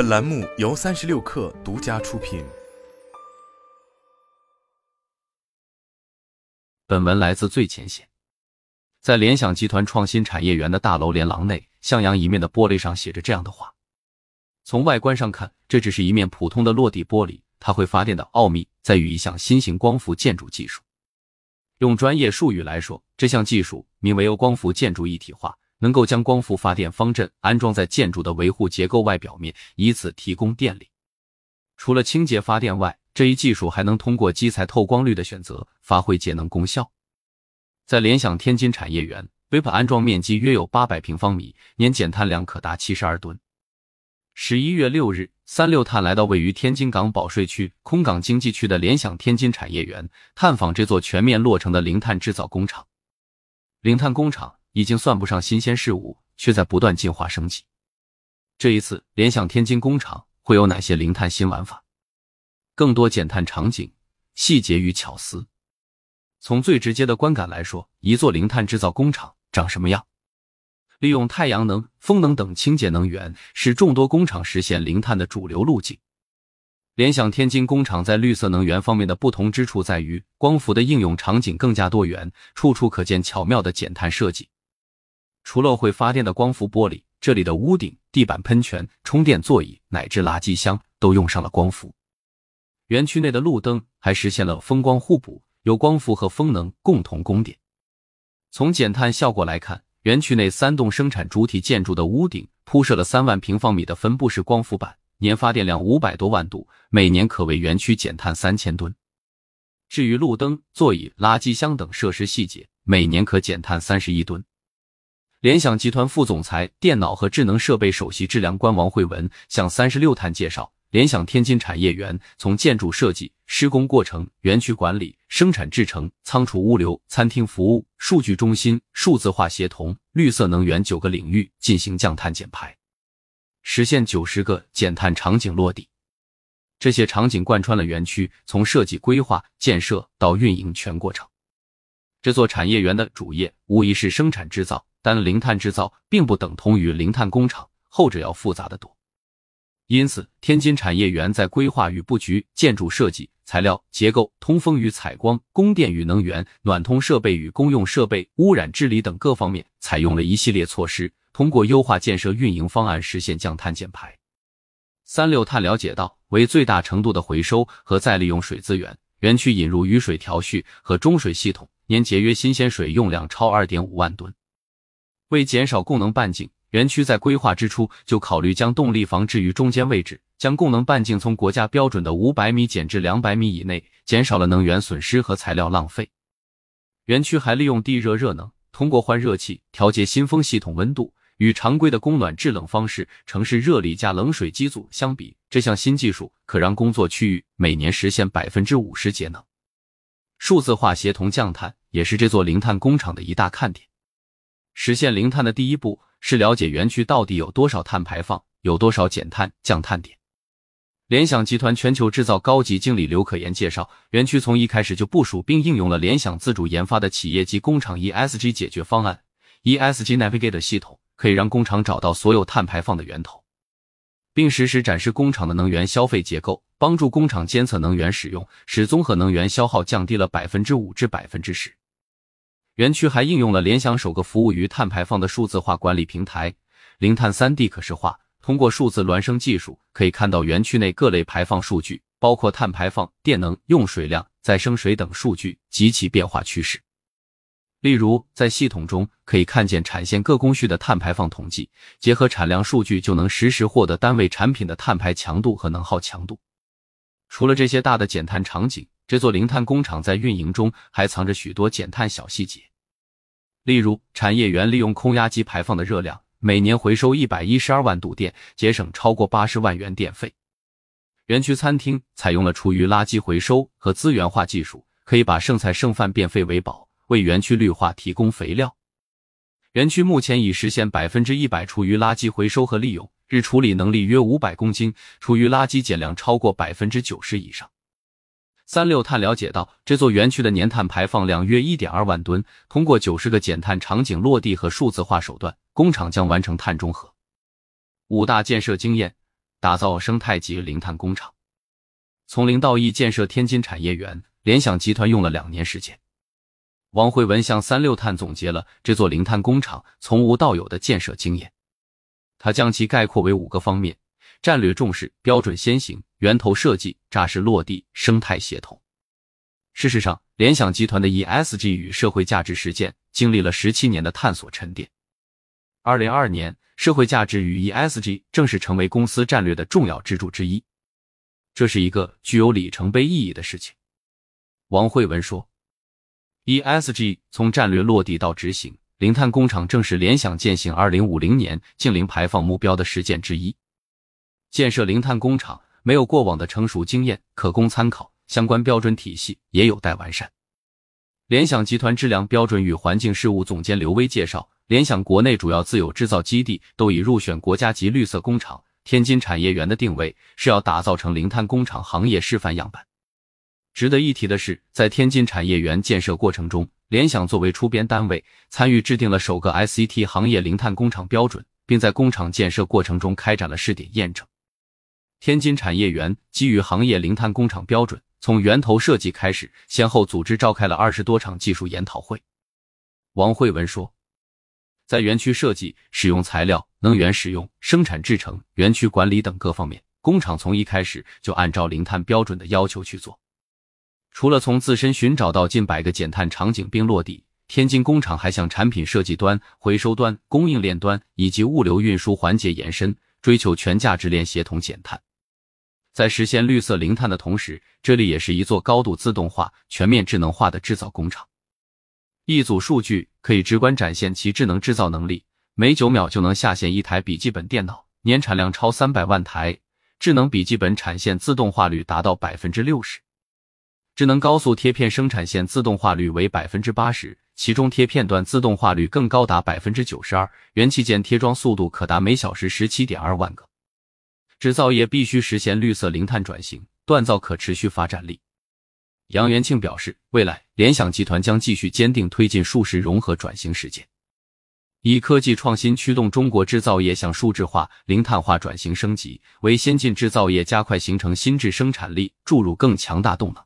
本栏目由36氪独家出品。本文来自最前线。在联想集团创新产业园的大楼连廊内，向阳一面的玻璃上写着这样的话。从外观上看，这只是一面普通的落地玻璃，它会发电的奥秘在于一项新型光伏建筑技术。用专业术语来说，这项技术名为光伏建筑一体化，能够将光伏发电方阵安装在建筑的维护结构外表面，以此提供电力。除了清洁发电外，这一技术还能通过基材透光率的选择发挥节能功效。在联想天津产业园 VPP 安装面积约有800平方米，年减碳量可达72吨。11月6日36碳来到位于天津港保税区空港经济区的联想天津产业园，探访这座全面落成的零碳制造工厂。零碳工厂已经算不上新鲜事物，却在不断进化升级。这一次联想天津工厂会有哪些零碳新玩法？更多减碳场景、细节与巧思。从最直接的观感来说，一座零碳制造工厂长什么样？利用太阳能、风能等清洁能源，使众多工厂实现零碳的主流路径。联想天津工厂在绿色能源方面的不同之处在于，光伏的应用场景更加多元，处处可见巧妙的减碳设计。除了会发电的光伏玻璃，这里的屋顶、地板、喷泉、充电座椅乃至垃圾箱都用上了光伏。园区内的路灯还实现了风光互补，由光伏和风能共同供电。从减碳效果来看，园区内3栋生产主体建筑的屋顶铺设了3万平方米的分布式光伏板，年发电量500多万度，每年可为园区减碳3000吨。至于路灯、座椅、垃圾箱等设施细节，每年可减碳31吨。联想集团副总裁、电脑和智能设备首席质量官王慧文向36碳介绍，联想天津产业园从建筑设计、施工过程、园区管理、生产制程、仓储物流、餐厅服务、数据中心、数字化协同、绿色能源9个领域进行降碳减排，实现90个减碳场景落地。这些场景贯穿了园区从设计规划、建设到运营全过程。这座产业园的主业无疑是生产制造，但零碳制造并不等同于零碳工厂，后者要复杂得多。因此，天津产业园在规划与布局、建筑设计、材料、结构、通风与采光、供电与能源、暖通设备与公用设备、污染治理等各方面采用了一系列措施，通过优化建设运营方案实现降碳减排。36碳了解到，为最大程度的回收和再利用水资源，园区引入雨水调蓄和中水系统，年节约新鲜水用量超 2.5 万吨。为减少供能半径，园区在规划之初就考虑将动力房置于中间位置，将供能半径从国家标准的500米减至200米以内，减少了能源损失和材料浪费。园区还利用地热热能，通过换热器调节新风系统温度，与常规的供暖制冷方式城市热力加冷水机组相比，这项新技术可让工作区域每年实现 50% 节能。数字化协同降碳也是这座零碳工厂的一大看点。实现零碳的第一步是了解园区到底有多少碳排放，有多少减碳降碳点。联想集团全球制造高级经理刘可言介绍，园区从一开始就部署并应用了联想自主研发的企业级工厂 ESG 解决方案 ESG Navigator 系统，可以让工厂找到所有碳排放的源头，并实时展示工厂的能源消费结构，帮助工厂监测能源使用，使综合能源消耗降低了 5% 至 10%。园区还应用了联想首个服务于碳排放的数字化管理平台，零碳 3D 可视化，通过数字孪生技术可以看到园区内各类排放数据，包括碳排放、电能、用水量、再生水等数据及其变化趋势。例如，在系统中可以看见产线各工序的碳排放统计，结合产量数据就能实时获得单位产品的碳排强度和能耗强度。除了这些大的减碳场景，这座零碳工厂在运营中还藏着许多减碳小细节。例如，产业园利用空压机排放的热量，每年回收112万度电，节省超过80万元电费。园区餐厅采用了厨余垃圾回收和资源化技术，可以把剩菜剩饭变废为宝，为园区绿化提供肥料。园区目前已实现 100% 厨余垃圾回收和利用，日处理能力约500公斤，厨余垃圾减量超过 90% 以上。36碳了解到，这座园区的年碳排放量约 1.2 万吨，通过90个减碳场景落地和数字化手段，工厂将完成碳中和。5大建设经验，打造生态级零碳工厂。从零到一建设天津产业园，联想集团用了2年时间。王慧文向36碳总结了这座零碳工厂从无到有的建设经验，他将其概括为5个方面：战略重视、标准先行、源头设计、扎实落地、生态协同。事实上，联想集团的 ESG 与社会价值实践经历了17年的探索沉淀。2022年，社会价值与 ESG 正式成为公司战略的重要支柱之一。这是一个具有里程碑意义的事情。王慧文说 ，ESG 从战略落地到执行，零碳工厂正是联想践行2050年净零排放目标的实践之一。建设零碳工厂没有过往的成熟经验可供参考，相关标准体系也有待完善。联想集团质量标准与环境事务总监刘威介绍，联想国内主要自有制造基地都已入选国家级绿色工厂，天津产业园的定位是要打造成零碳工厂行业示范样板。值得一提的是，在天津产业园建设过程中，联想作为出编单位，参与制定了首个 ICT 行业零碳工厂标准，并在工厂建设过程中开展了试点验证。天津产业园基于行业零碳工厂标准，从源头设计开始，先后组织召开了20多场技术研讨会。王慧文说，在园区设计、使用材料、能源使用、生产制程、园区管理等各方面，工厂从一开始就按照零碳标准的要求去做。除了从自身寻找到近100个减碳场景并落地，天津工厂还向产品设计端、回收端、供应链端以及物流运输环节延伸，追求全价值链协同减碳。在实现绿色零碳的同时，这里也是一座高度自动化、全面智能化的制造工厂。一组数据可以直观展现其智能制造能力，每9秒就能下线1台笔记本电脑，年产量超300万台，智能笔记本产线自动化率达到 60%， 智能高速贴片生产线自动化率为 80%， 其中贴片段自动化率更高达 92%， 元器件贴装速度可达每小时 17.2 万个。制造业必须实现绿色零碳转型，锻造可持续发展力。杨元庆表示，未来联想集团将继续坚定推进数实融合转型实践，以科技创新驱动中国制造业向数字化、零碳化转型升级，为先进制造业加快形成新质生产力注入更强大动能。